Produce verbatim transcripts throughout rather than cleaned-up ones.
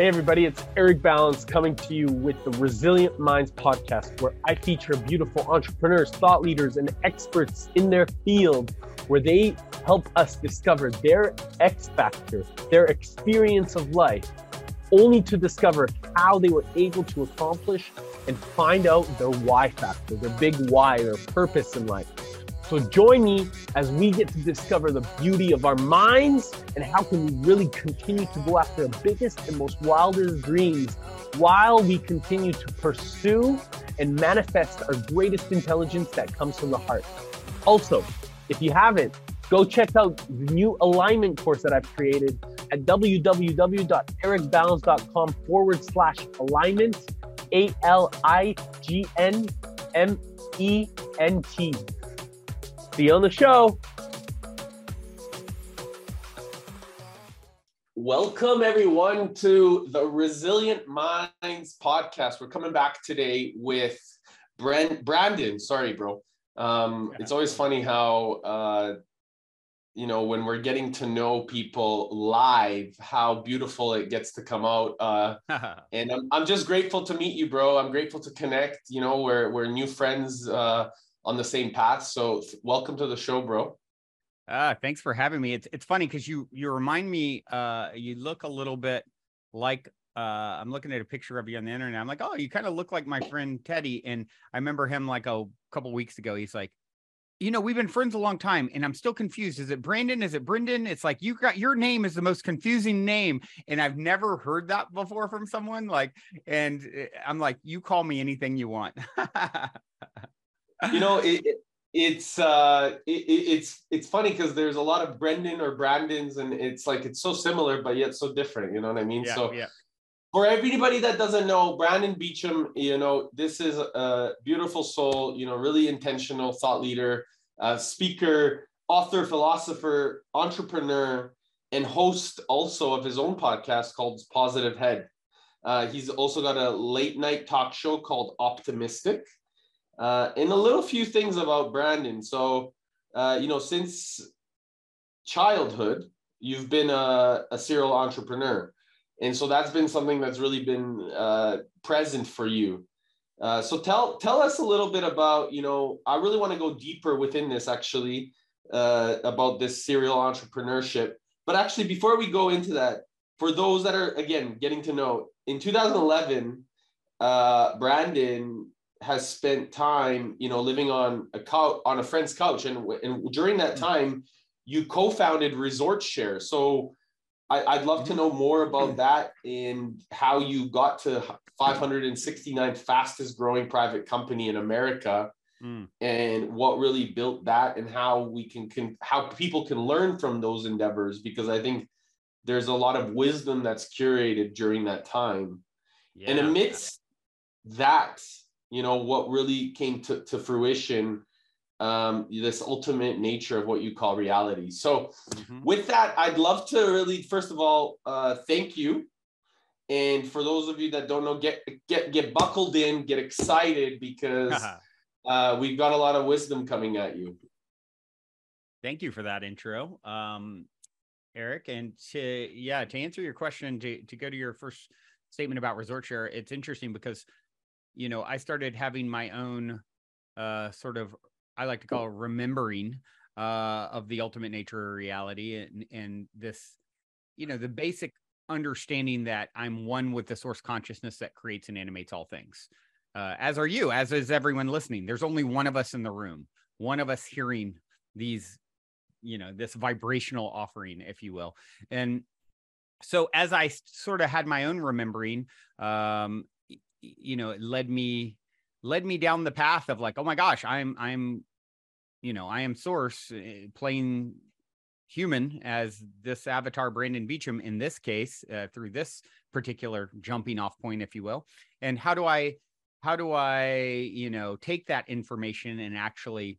Hey everybody, it's Eric Balance coming to you with the Resilient Minds Podcast, where I feature beautiful entrepreneurs, thought leaders, and experts in their field, where they help us discover their X factor, their experience of life, only to discover how they were able to accomplish and find out their Y factor, their big why, their purpose in life. So join me as we get to discover the beauty of our minds and how can we really continue to go after our biggest and most wildest dreams while we continue to pursue and manifest our greatest intelligence that comes from the heart. Also, if you haven't, go check out the new alignment course that I've created at www.ericbalance.com forward slash alignment, A L I G N M E N T. See you on the show. Welcome everyone to the Resilient Minds Podcast. We're coming back today with Brent Brandon. Sorry, bro. Um, it's always funny how, uh, you know, when we're getting to know people live, how beautiful it gets to come out. Uh, and I'm, I'm just grateful to meet you, bro. I'm grateful to connect. You know, we're, we're new friends, uh, on the same path. So welcome to the show, bro. Ah, thanks for having me. It's it's funny because you you remind me, uh, you look a little bit like, uh, I'm looking at a picture of you on the internet. I'm like, oh, you kind of look like my friend Teddy. And I remember him like a couple of weeks ago. He's like, you know, we've been friends a long time and I'm still confused. Is it Brandon? Is it Brendan? It's like, you got, your name is the most confusing name. And I've never heard that before from someone like, and I'm like, you call me anything you want. You know, it, it, it's uh, it, it's it's funny because there's a lot of Brendan or Brandons, and it's like it's so similar but yet so different. You know what I mean? Yeah, so yeah. For everybody that doesn't know, Brandon Beachum, you know, this is a beautiful soul. You know, really intentional thought leader, uh, speaker, author, philosopher, entrepreneur, and host also of his own podcast called Positive Head. Uh, he's also got a late night talk show called Optimistic. Uh, and a little few things about Brandon. So, uh, you know, since childhood, you've been a, a serial entrepreneur. And so that's been something that's really been uh, present for you. Uh, so tell tell us a little bit about, you know, I really want to go deeper within this, actually, uh, about this serial entrepreneurship. But actually, before we go into that, for those that are, again, getting to know, in two thousand eleven, uh, Brandon has spent time, you know, living on a couch, on a friend's couch. And, and during that time, you co-founded Resort Share. So I, I'd love to know more about that and how you got to five hundred sixty-nine fastest growing private company in America, mm. and what really built that and how we can, can, how people can learn from those endeavors, because I think there's a lot of wisdom that's curated during that time. Yeah. And amidst that, you know, what really came to, to fruition, um, this ultimate nature of what you call reality. So mm-hmm. with that, I'd love to really, first of all, uh, thank you. And for those of you that don't know, get, get, get buckled in, get excited, because uh, we've got a lot of wisdom coming at you. Thank you for that intro, um, Eric. And to, yeah, to answer your question, to, to go to your first statement about Resort Share, it's interesting because you know, I started having my own uh, sort of, I like to call it remembering uh, of the ultimate nature of reality, and, and this, you know, the basic understanding that I'm one with the source consciousness that creates and animates all things, uh, as are you, as is everyone listening. There's only one of us in the room, one of us hearing these, you know, this vibrational offering, if you will. And so as I sort of had my own remembering, um, you know, it led me, led me down the path of like, oh my gosh, I'm, I'm, you know, I am source playing human as this avatar, Brandon Beachum, in this case, uh, through this particular jumping off point, if you will. And how do I, how do I, you know, take that information and actually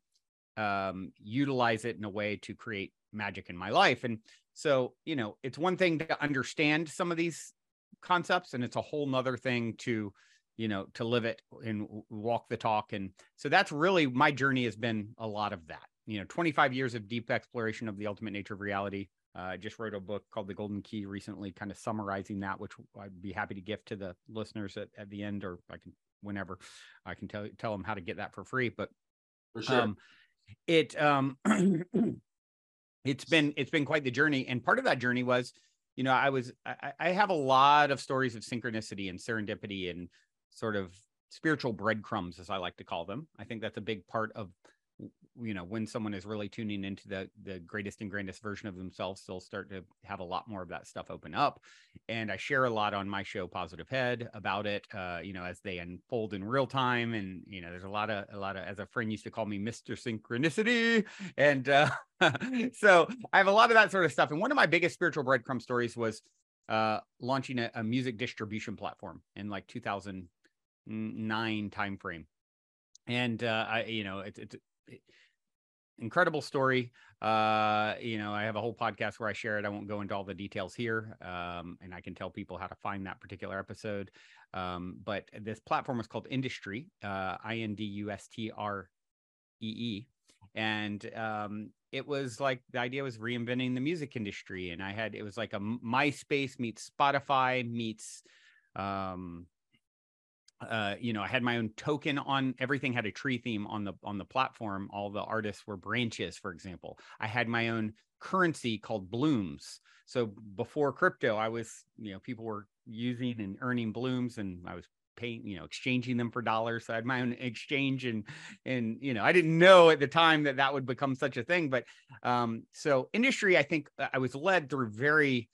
um, utilize it in a way to create magic in my life? And so, you know, it's one thing to understand some of these concepts, and it's a whole nother thing to, you know, to live it and walk the talk. And so that's really, my journey has been a lot of that, you know, twenty-five years of deep exploration of the ultimate nature of reality, Uh, I just wrote a book called The Golden Key recently, kind of summarizing that, which I'd be happy to give to the listeners at, at the end, or I can, whenever I can tell, tell them how to get that for free. But for sure. um, it, um, it's been, it's been quite the journey. And part of that journey was, you know, I was, I, I have a lot of stories of synchronicity and serendipity and sort of spiritual breadcrumbs, as I like to call them. I think that's a big part of, you know, when someone is really tuning into the the greatest and grandest version of themselves, they'll start to have a lot more of that stuff open up. And I share a lot on my show, Positive Head, about it, uh, you know, as they unfold in real time. And, you know, there's a lot of, a lot of, as a friend used to call me, Mister Synchronicity. And uh, so I have a lot of that sort of stuff. And one of my biggest spiritual breadcrumb stories was uh, launching a, a music distribution platform in like two thousand nine timeframe. And, uh, I, you know, it's, it's, incredible story. Uh, you know, I have a whole podcast where I share it. I won't go into all the details here. Um, and I can tell people how to find that particular episode. Um, but this platform was called Industry, uh, I N D U S T R E E. And um, it was like, the idea was reinventing the music industry. And I had, it was like a MySpace meets Spotify meets, um, Uh, you know, I had my own token on everything, had a tree theme on the on the platform. All the artists were branches, for example. I had my own currency called blooms. So before crypto, I was, you know, people were using and earning blooms, and I was paying, you know, exchanging them for dollars. So I had my own exchange, and, and, you know, I didn't know at the time that that would become such a thing. But um, so Industry, I think I was led through very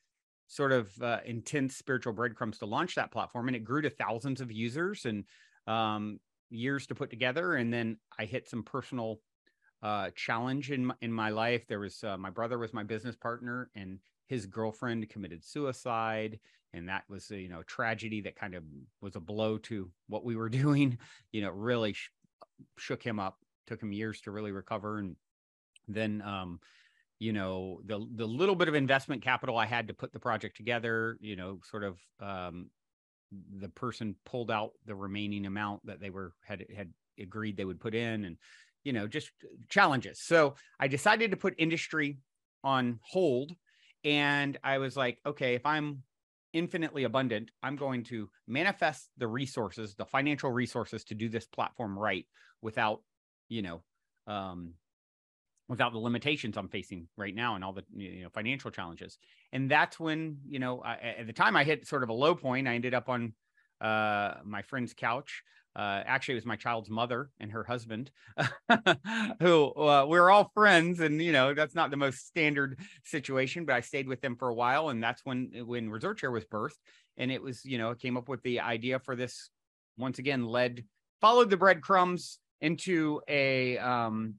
sort of uh, intense spiritual breadcrumbs to launch that platform. And it grew to thousands of users and um, years to put together. And then I hit some personal uh, challenge in my, in my life. There was, uh, my brother was my business partner, and his girlfriend committed suicide. And that was, you know, a tragedy that kind of was a blow to what we were doing. You know, really sh- shook him up, took him years to really recover. And then, um, you know, the the little bit of investment capital I had to put the project together, you know, sort of um, the person pulled out the remaining amount that they were had had agreed they would put in, and, you know, just challenges. So I decided to put Industry on hold. And I was like, okay, if I'm infinitely abundant, I'm going to manifest the resources, the financial resources to do this platform right without, you know, um, without the limitations I'm facing right now and all the, you know, financial challenges. And that's when, you know, I, at the time I hit sort of a low point. I ended up on uh, my friend's couch. Uh, actually, it was my child's mother and her husband, who uh, we were all friends. And, you know, that's not the most standard situation, but I stayed with them for a while. And that's when, when Resort Share was birthed. And it was, you know, I came up with the idea for this, once again, led, followed the breadcrumbs into a, um,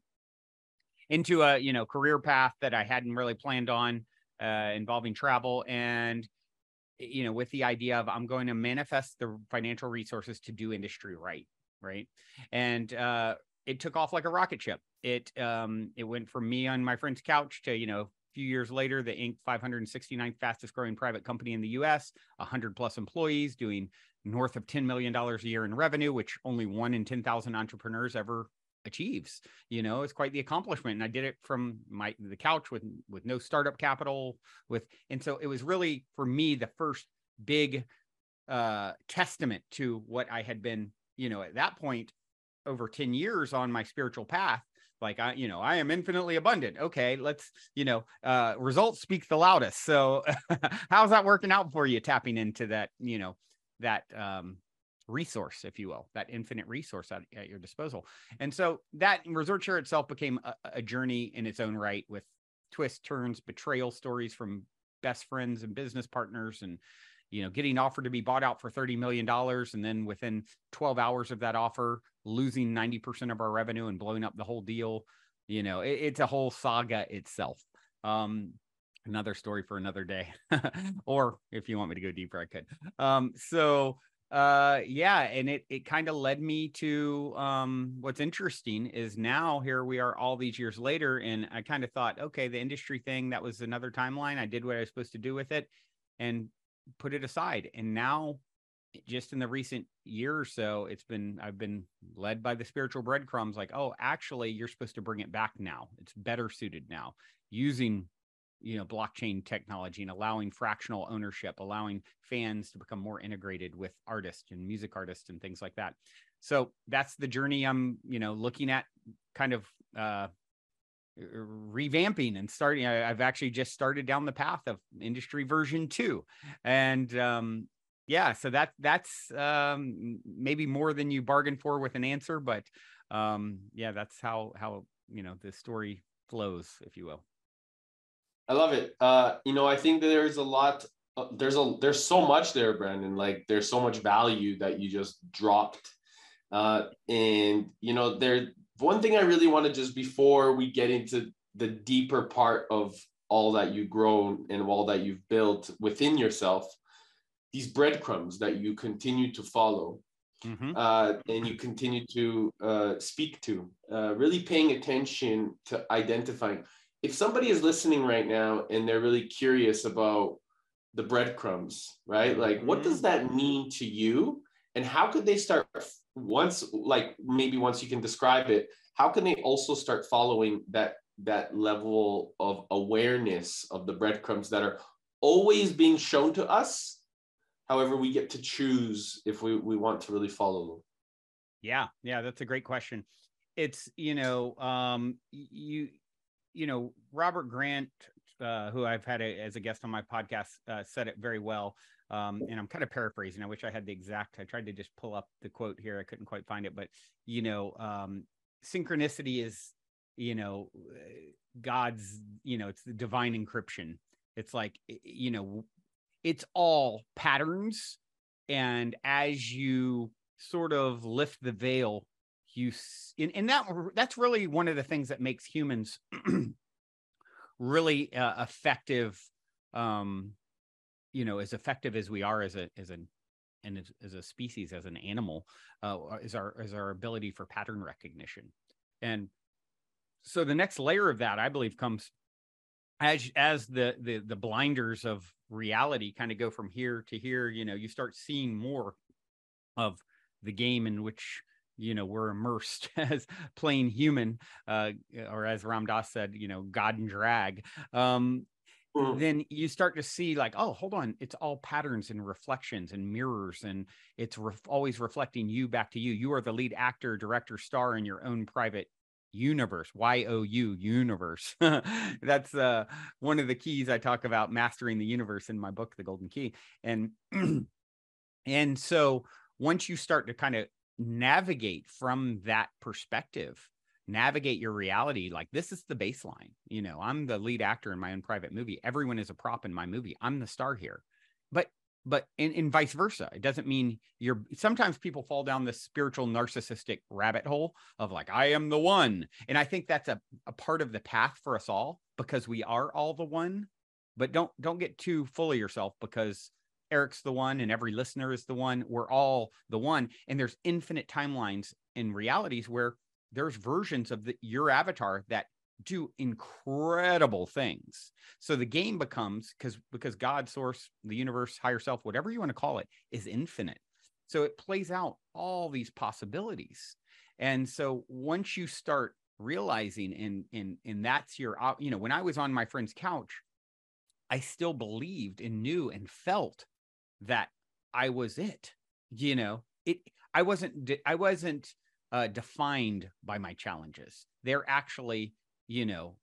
into a, you know, career path that I hadn't really planned on, uh, involving travel. And, you know, with the idea of I'm going to manifest the financial resources to do Industry right. Right. And uh, it took off like a rocket ship. It um, it went from me on my friend's couch to, you know, a few years later, the Incorporated five hundred sixty-ninth fastest growing private company in the U S, one hundred plus employees doing north of ten million dollars a year in revenue, which only one in ten thousand entrepreneurs ever achieves. You know, it's quite the accomplishment. And I did it from my the couch with with no startup capital, with and so it was really, for me, the first big uh testament to what I had been, you know, at that point over ten years on my spiritual path. Like, I, you know, I am infinitely abundant. Okay, let's, you know, uh results speak the loudest. So how's that working out for you, tapping into that, you know, that um resource, if you will, that infinite resource at, at your disposal. And so that Resort Share itself became a, a journey in its own right, with twists, turns, betrayal stories from best friends and business partners, and, you know, getting offered to be bought out for thirty million dollars. And then within twelve hours of that offer, losing ninety percent of our revenue and blowing up the whole deal. You know, it, it's a whole saga itself. Um, another story for another day, or if you want me to go deeper, I could. Um, so Uh, yeah. And it, it kind of led me to, um, what's interesting is now here we are all these years later. And I kind of thought, okay, the Industry thing, that was another timeline. I did what I was supposed to do with it and put it aside. And now, just in the recent year or so, it's been, I've been led by the spiritual breadcrumbs, like, oh, actually you're supposed to bring it back now. It's better suited now, using you know, blockchain technology and allowing fractional ownership, allowing fans to become more integrated with artists and music artists and things like that. So that's the journey I'm, you know, looking at kind of uh, revamping and starting. I, I've actually just started down the path of industry version two. And um, yeah, so that that's um, maybe more than you bargained for with an answer. But um, yeah, that's how, how, you know, the story flows, if you will. I love it. Uh, you know, I think that there's a lot, uh, there's a, there's so much there, Brandon, like there's so much value that you just dropped. Uh, and, you know, there, one thing I really want to just, before we get into the deeper part of all that you've grown and all that you've built within yourself, these breadcrumbs that you continue to follow, mm-hmm. uh, and you continue to uh, speak to, uh, really paying attention to identifying. If somebody is listening right now and they're really curious about the breadcrumbs, right? Like, what does that mean to you? And how could they start once, like maybe once you can describe it, how can they also start following that, that level of awareness of the breadcrumbs that are always being shown to us? However, we get to choose if we, we want to really follow them. Yeah. Yeah. That's a great question. It's, you know, um, you, you know, Robert Grant, uh, who I've had a, as a guest on my podcast, uh, said it very well. Um, and I'm kind of paraphrasing. I wish I had the exact, I tried to just pull up the quote here. I couldn't quite find it, but, you know, um, synchronicity is, you know, God's, you know, it's the divine encryption. It's like, you know, it's all patterns. And as you sort of lift the veil, you and, and that that's really one of the things that makes humans really uh, effective, um, you know, as effective as we are as a as an and as, as a species, as an animal, uh, is our is our ability for pattern recognition. And so the next layer of that, I believe, comes as as the the the blinders of reality kind of go from here to here. You know, you start seeing more of the game in which, you know, we're immersed as plain human, uh, or as Ram Dass said, you know, God and drag. Um, mm. Then you start to see like, oh, hold on, it's all patterns and reflections and mirrors, and it's re- always reflecting you back to you. You are the lead actor, director, star in your own private universe, Y O U, universe. That's uh, one of the keys I talk about, mastering the universe, in my book, The Golden Key. And and so once you start to kind of navigate from that perspective, navigate your reality. Like, this is the baseline. You know, I'm the lead actor in my own private movie. Everyone is a prop in my movie. I'm the star here, but, but and, and vice versa. It doesn't mean you're, sometimes people fall down this spiritual narcissistic rabbit hole of like, I am the one. And I think that's a, a part of the path for us all, because we are all the one, but don't, don't get too full of yourself, because Eric's the one, and every listener is the one. We're all the one. And there's infinite timelines and realities where there's versions of the, your avatar that do incredible things. So the game becomes, because because God, source, the universe, higher self, whatever you want to call it, is infinite. So it plays out all these possibilities. And so once you start realizing, and, and, and that's your, you know, when I was on my friend's couch, I still believed and knew and felt that I was it. You know, it, I wasn't, de- I wasn't uh, defined by my challenges. They're actually, you know,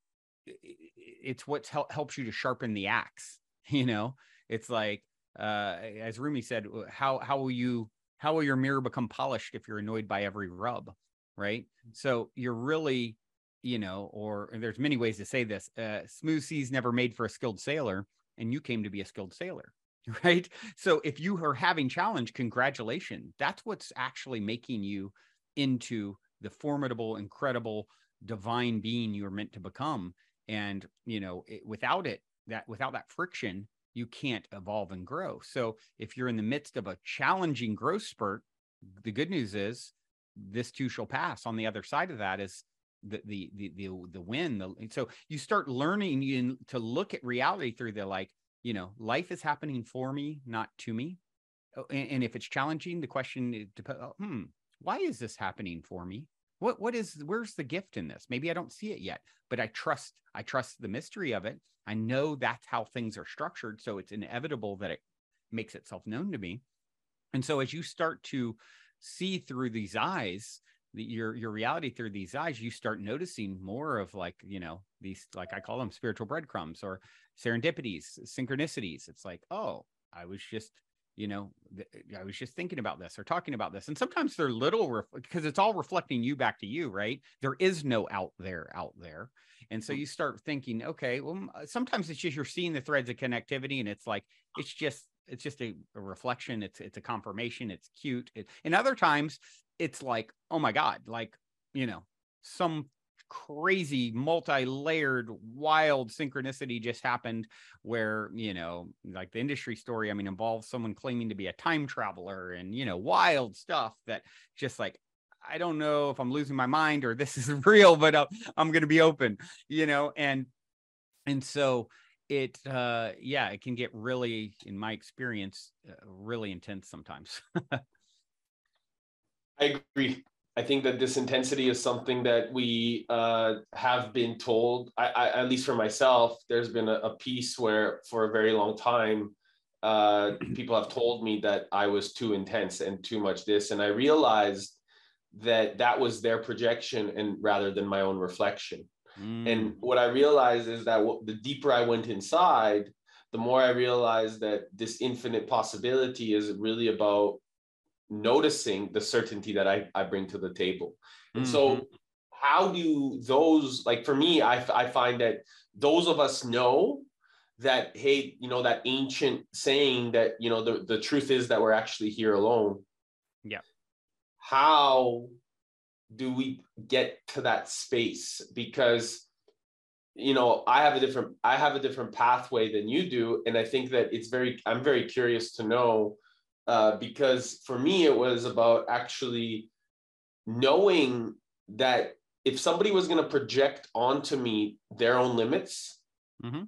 it, it's what hel- helps you to sharpen the axe. You know, it's like, uh, as Rumi said, how, how will you, how will your mirror become polished if you're annoyed by every rub? Right. Mm-hmm. So you're really, you know, or there's many ways to say this, uh, smooth seas never made for a skilled sailor, and you came to be a skilled sailor. Right. So if you are having challenge, congratulations. That's what's actually making you into the formidable, incredible, divine being you are meant to become. And, you know, it, without it, that without that friction, you can't evolve and grow. So if you're in the midst of a challenging growth spurt, the good news is this too shall pass. On the other side of that is the, the, the, the, the win. The, so you start learning you, to look at reality through the, like, you know, life is happening for me, not to me. And, and if it's challenging, the question is, to, oh, hmm, why is this happening for me? What what is where's the gift in this? Maybe I don't see it yet, but I trust I trust the mystery of it. I know that's how things are structured, so it's inevitable that it makes itself known to me. And so as you start to see through these eyes, the, your your reality through these eyes, you start noticing more of like, you know, these, like I call them spiritual breadcrumbs or serendipities, synchronicities. It's like, oh, I was just, you know, I was just thinking about this or talking about this. And sometimes they're little, because it's all reflecting you back to you, right? There is no out there, out there. And so you start thinking, okay, well, sometimes it's just, you're seeing the threads of connectivity and it's like, it's just, it's just a, a reflection. It's, it's a confirmation. It's cute. It, and other times it's like, oh my God, like, you know, some crazy multi-layered wild synchronicity just happened where, you know, like the industry story, I mean, involves someone claiming to be a time traveler and, you know, wild stuff that just like, I don't know if I'm losing my mind or this is real, but I'm, I'm going to be open, you know? And, and so it, uh, yeah, it can get really, in my experience, uh, really intense sometimes. I agree. I think that this intensity is something that we uh, have been told, I, I, at least for myself, there's been a, a piece where for a very long time, uh, people have told me that I was too intense and too much this. And I realized that that was their projection and rather than my own reflection. Mm. And what I realized is that w- the deeper I went inside, the more I realized that this infinite possibility is really about noticing the certainty that I, I bring to the table. And mm-hmm. so how do those, like for me, I, I find that those of us know that, hey, you know, that ancient saying that, you know, the, the truth is that we're actually here alone. Yeah. How do we get to that space? Because, you know, I have a different, I have a different pathway than you do. And I think that it's very, I'm very curious to know Uh, because for me, it was about actually knowing that if somebody was going to project onto me their own limits, mm-hmm.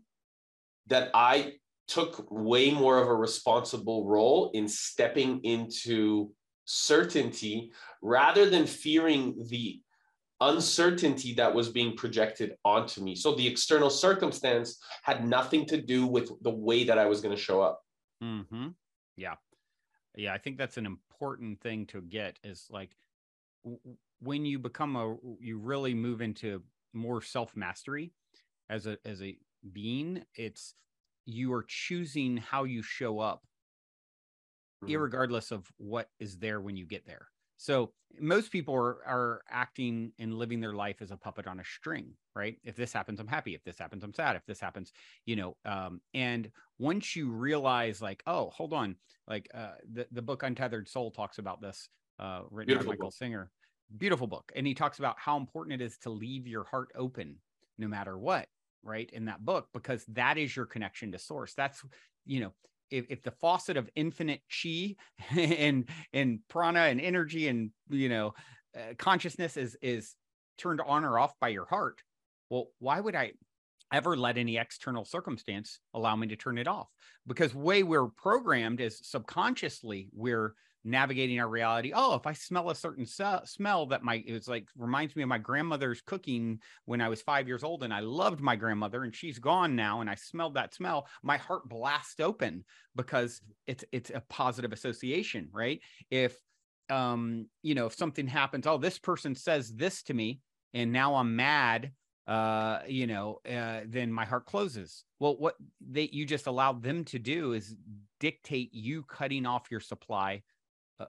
that I took way more of a responsible role in stepping into certainty rather than fearing the uncertainty that was being projected onto me. So the external circumstance had nothing to do with the way that I was going to show up. Mm-hmm. Yeah. Yeah, I think that's an important thing to get is like w- when you become a, you really move into more self-mastery as a as a being, it's you are choosing how you show up, mm-hmm. irregardless of what is there when you get there. So most people are, are acting and living their life as a puppet on a string, right? If this happens, I'm happy. If this happens, I'm sad. If this happens, you know, um, and once you realize like, oh, hold on, like uh, the, the book Untethered Soul talks about this, uh, written Beautiful by Michael book. Singer. Beautiful book. And he talks about how important it is to leave your heart open no matter what, right? In that book, because that is your connection to source. That's, you know, If, if the faucet of infinite chi and and prana and energy and, you know, uh, consciousness is is turned on or off by your heart, well, why would I ever let any external circumstance allow me to turn it off? Because the way we're programmed is subconsciously we're navigating our reality. Oh, if I smell a certain su- smell that my, it's like, reminds me of my grandmother's cooking when I was five years old and I loved my grandmother and she's gone now. And I smelled that smell, my heart blasts open because it's, it's a positive association, right? If, um, you know, if something happens, oh, this person says this to me and now I'm mad, uh, you know, uh, then my heart closes. Well, what they, you just allowed them to do is dictate you cutting off your supply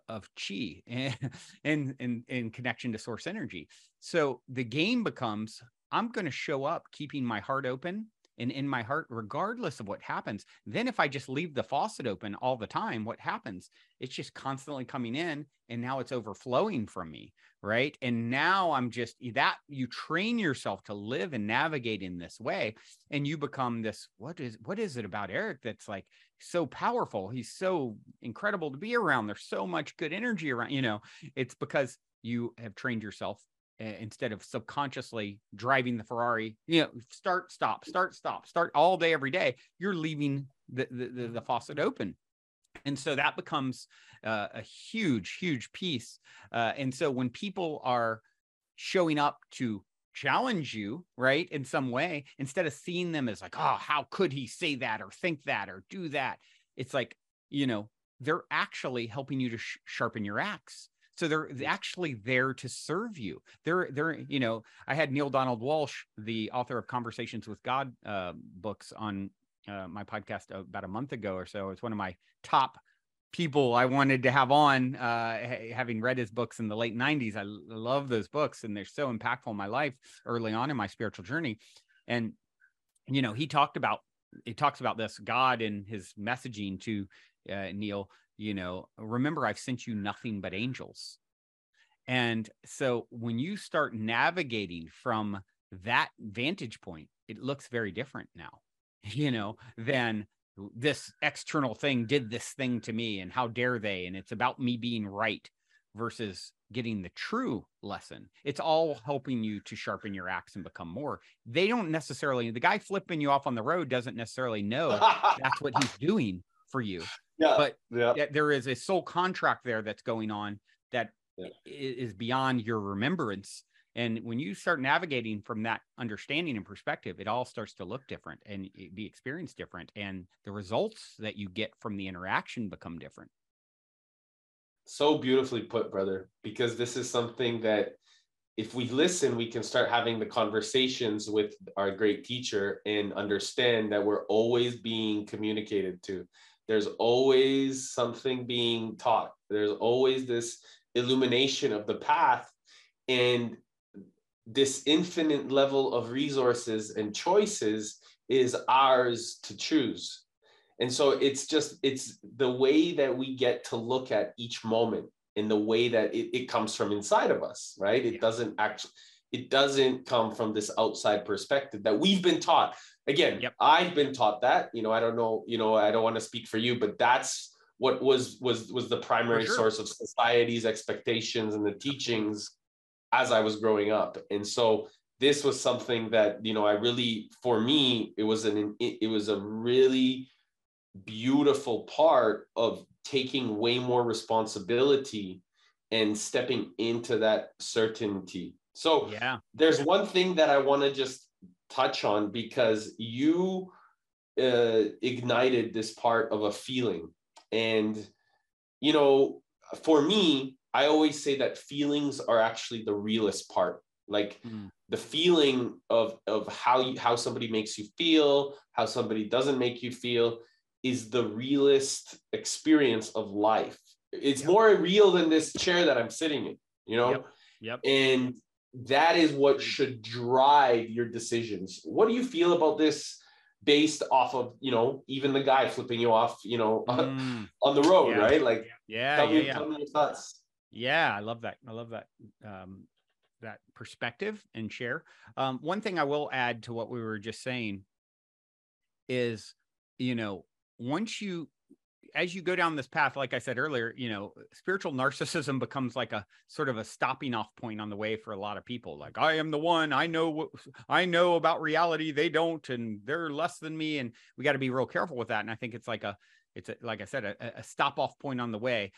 of chi and in and, and connection to source energy. So the game becomes, I'm going to show up keeping my heart open and in my heart, regardless of what happens. Then if I just leave the faucet open all the time, what happens? It's just constantly coming in and now it's overflowing from me, right? And now I'm just that you train yourself to live and navigate in this way. And you become this, what is, what is it about Eric that's like so powerful? He's so incredible to be around. There's so much good energy around, you know, it's because you have trained yourself instead of subconsciously driving the Ferrari, you know, start, stop, start, stop, start all day, every day, you're leaving the the, the faucet open. And so that becomes uh, a huge, huge piece. Uh, and so when people are showing up to challenge you, right, in some way, instead of seeing them as like, oh, how could he say that or think that or do that? It's like, you know, they're actually helping you to sh- sharpen your axe. So they're actually there to serve you. They're, they're, you know, I had Neil Donald Walsh, the author of Conversations with God uh, books on uh, my podcast about a month ago or so. It's one of my top people I wanted to have on, uh, ha- having read his books in the late nineties. I l- love those books, and they're so impactful in my life early on in my spiritual journey. And, you know, he talked about, he talks about this God in his messaging to uh, Neil. You know, remember, I've sent you nothing but angels. And so when you start navigating from that vantage point, it looks very different now, you know, than this external thing did this thing to me and how dare they? And it's about me being right versus getting the true lesson. It's all helping you to sharpen your axe and become more. They don't necessarily, the guy flipping you off on the road doesn't necessarily know that's what he's doing for you. Yeah, but yeah. There is a soul contract there that's going on that yeah. is beyond your remembrance. And when you start navigating from that understanding and perspective, it all starts to look different and be experienced different. And the results that you get from the interaction become different. So beautifully put, brother, because this is something that if we listen, we can start having the conversations with our great teacher and understand that we're always being communicated to. There's always something being taught. There's always this illumination of the path and this infinite level of resources and choices is ours to choose. And so it's just, it's the way that we get to look at each moment and the way that it, it comes from inside of us, right? It yeah. doesn't actually, it doesn't come from this outside perspective that we've been taught. Again, yep. I've been taught that, you know, I don't know, you know, I don't want to speak for you, but that's what was, was, was the primary sure. source of society's expectations and the teachings as I was growing up. And so this was something that, you know, I really, for me, it was an, it, it was a really beautiful part of taking way more responsibility and stepping into that certainty. So yeah. there's one thing that I want to just touch on, because you uh, ignited this part of a feeling. And, you know, for me, I always say that feelings are actually the realest part. Like mm. the feeling of, of how you, how somebody makes you feel, how somebody doesn't make you feel is the realest experience of life. It's yep. more real than this chair that I'm sitting in, you know? Yep. Yep. And that is what should drive your decisions. What do you feel about this based off of, you know, even the guy flipping you off, you know, mm. on the road, yeah. right? Like, yeah, tell yeah, me, yeah. Tell me your thoughts. Yeah, I love that. I love that, um, that perspective and share. Um, one thing I will add to what we were just saying is, you know, once you, as you go down this path, like I said earlier, you know, spiritual narcissism becomes like a sort of a stopping off point on the way for a lot of people. Like, I am the one, I know what I know about reality. They don't, and they're less than me. And we got to be real careful with that. And I think it's like a, it's a, like I said, a, a stop off point on the way.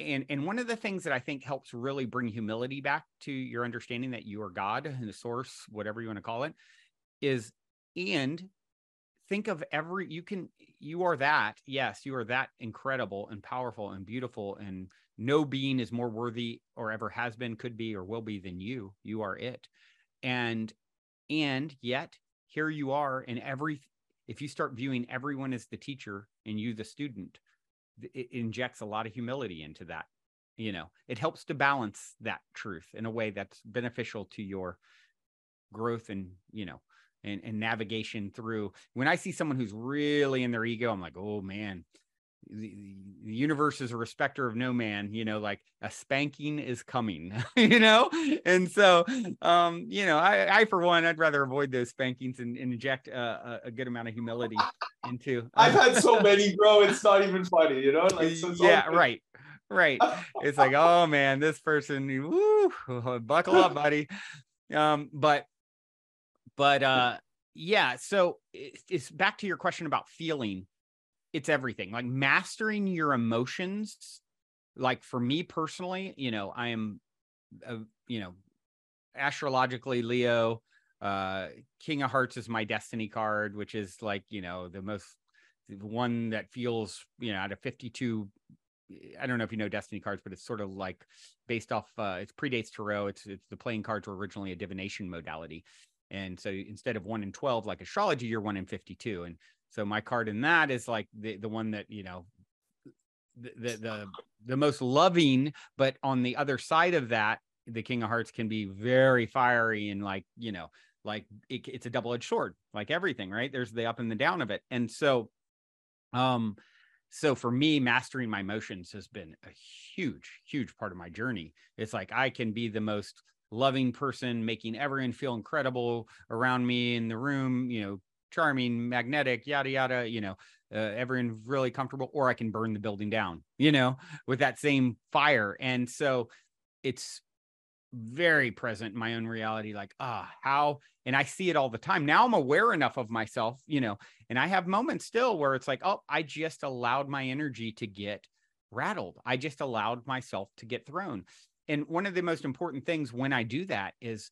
And, and one of the things that I think helps really bring humility back to your understanding that you are God and the source, whatever you want to call it, is, and think of every, you can, you are that. Yes, you are that incredible and powerful and beautiful, and no being is more worthy or ever has been, could be, or will be than you. You are it. And, and yet here you are, and every, if you start viewing everyone as the teacher and you the student, it injects a lot of humility into that. You know, it helps to balance that truth in a way that's beneficial to your growth and, you know, And, and navigation through. When I see someone who's really in their ego, I'm like, oh man, the, the universe is a respecter of no man, you know, like a spanking is coming, you know? And so, um, you know, I, I, for one, I'd rather avoid those spankings and, and inject uh, a, a good amount of humility into. Um, I've had so many, bro, it's not even funny, you know? Like, so yeah, all- right. Right. It's like, oh man, this person, woo, buckle up, buddy. Um, but But uh, yeah, so it's back to your question about feeling. It's everything, like mastering your emotions. Like for me personally, you know, I am, a, you know, astrologically Leo. Uh, King of Hearts is my destiny card, which is like, you know, the most the one that feels, you know, out of fifty-two. I don't know if you know destiny cards, but it's sort of like based off, uh, it predates tarot. It's, it's the playing cards were originally a divination modality. And so instead of one in twelve, like astrology, you're one in fifty-two. And so my card in that is like the, the one that, you know, the, the, the, the most loving, but on the other side of that, the King of Hearts can be very fiery and like, you know, like it, it's a double-edged sword, like everything, right? There's the up and the down of it. And so, um, So for me, mastering my emotions has been a huge, huge part of my journey. It's like I can be the most loving person, making everyone feel incredible around me in the room, you know, charming, magnetic, yada, yada, you know, uh, everyone really comfortable, or I can burn the building down, you know, with that same fire. And so it's very present in my own reality, like, ah, how, and I see it all the time. Now I'm aware enough of myself, you know, and I have moments still where it's like, oh, I just allowed my energy to get rattled. I just allowed myself to get thrown. And one of the most important things when I do that is,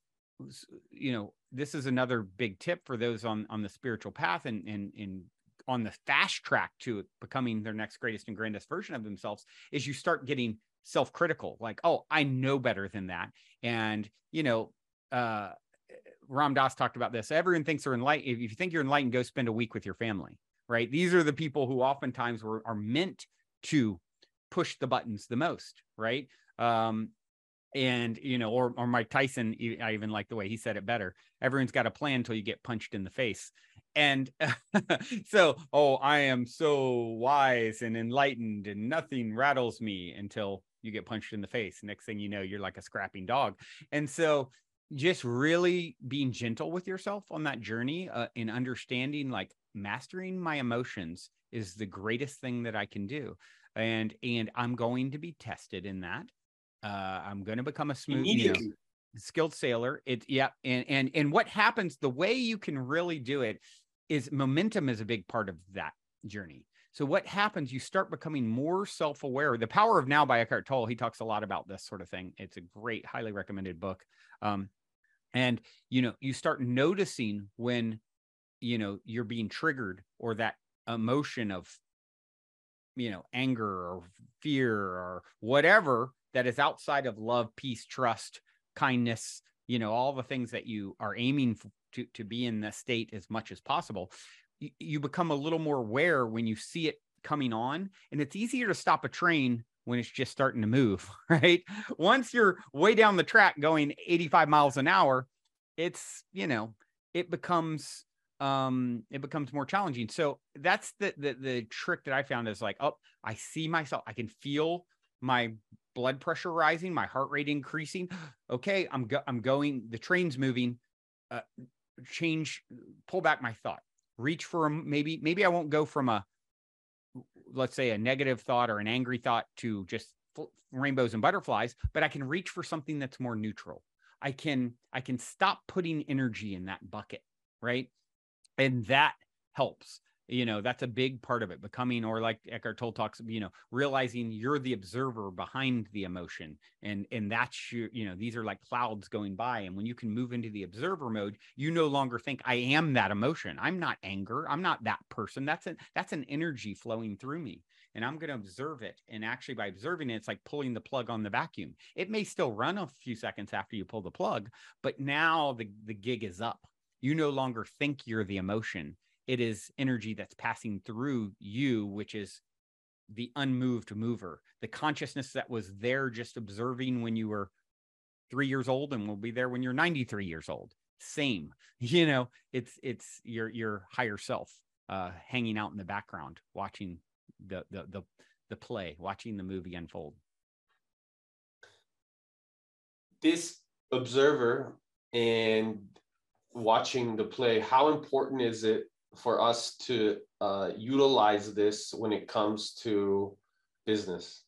you know, this is another big tip for those on, on the spiritual path and, and, and on the fast track to becoming their next greatest and grandest version of themselves, is you start getting self-critical, like, oh, I know better than that. And, you know, uh, Ram Dass talked about this. Everyone thinks they're enlightened. If you think you're enlightened, go spend a week with your family, right? These are the people who oftentimes were, are meant to push the buttons the most, right? Um, and, you know, or, or Mike Tyson, I even like the way he said it better. Everyone's got a plan until you get punched in the face. And so, oh, I am so wise and enlightened and nothing rattles me until you get punched in the face. Next thing you know, you're like a scrapping dog. And so just really being gentle with yourself on that journey uh, and understanding, like, mastering my emotions is the greatest thing that I can do. And, and I'm going to be tested in that. Uh, I'm going to become a smooth, you know, skilled sailor. It, yeah. And, and, and what happens, the way you can really do it is momentum is a big part of that journey. So what happens, you start becoming more self-aware. The Power of Now by Eckhart Tolle, he talks a lot about this sort of thing. It's a great, highly recommended book. Um, and, you know, you start noticing when, you know, you're being triggered, or that emotion of, you know, anger or fear or whatever that is outside of love, peace, trust, kindness, you know, all the things that you are aiming to, to be in this state as much as possible. You become a little more aware when you see it coming on, and it's easier to stop a train when it's just starting to move, right? Once you're way down the track going eighty-five miles an hour, it's, you know, it becomes, um, it becomes more challenging. So that's the, the, the trick that I found is like, oh, I see myself, I can feel my blood pressure rising, my heart rate increasing. Okay. I'm go- I'm going, the train's moving, uh, change, pull back my thought. Reach for a, maybe, maybe I won't go from a, let's say, a negative thought or an angry thought to just rainbows and butterflies, but I can reach for something that's more neutral. I can, I can stop putting energy in that bucket, right? And that helps, you know, that's a big part of it, becoming, or like Eckhart Tolle talks, you know, realizing you're the observer behind the emotion. And, and that's your, you know, these are like clouds going by. And when you can move into the observer mode, you no longer think I am that emotion. I'm not anger. I'm not that person. That's an, that's an energy flowing through me, and I'm going to observe it. And actually by observing it, it's like pulling the plug on the vacuum. It may still run a few seconds after you pull the plug, but now the, the gig is up. You no longer think you're the emotion. It is energy that's passing through you, which is the unmoved mover, the consciousness that was there just observing when you were three years old and will be there when you're ninety-three years old. Same, you know, it's, it's your, your higher self uh, hanging out in the background, watching the, the, the, the play, watching the movie unfold. This observer and watching the play, how important is it for us to uh, utilize this when it comes to business?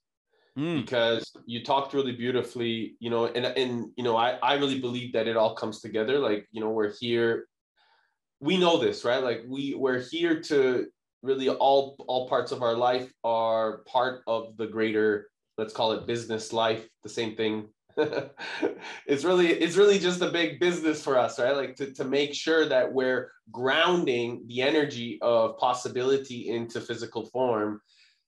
Mm. Because you talked really beautifully, you know, and, and, you know, I, I really believe that it all comes together. Like, you know, we're here, we know this, right? Like we we're here to really all, all parts of our life are part of the greater, let's call it business life, the same thing It's really, it's really just a big business for us, right? Like to, to make sure that we're grounding the energy of possibility into physical form.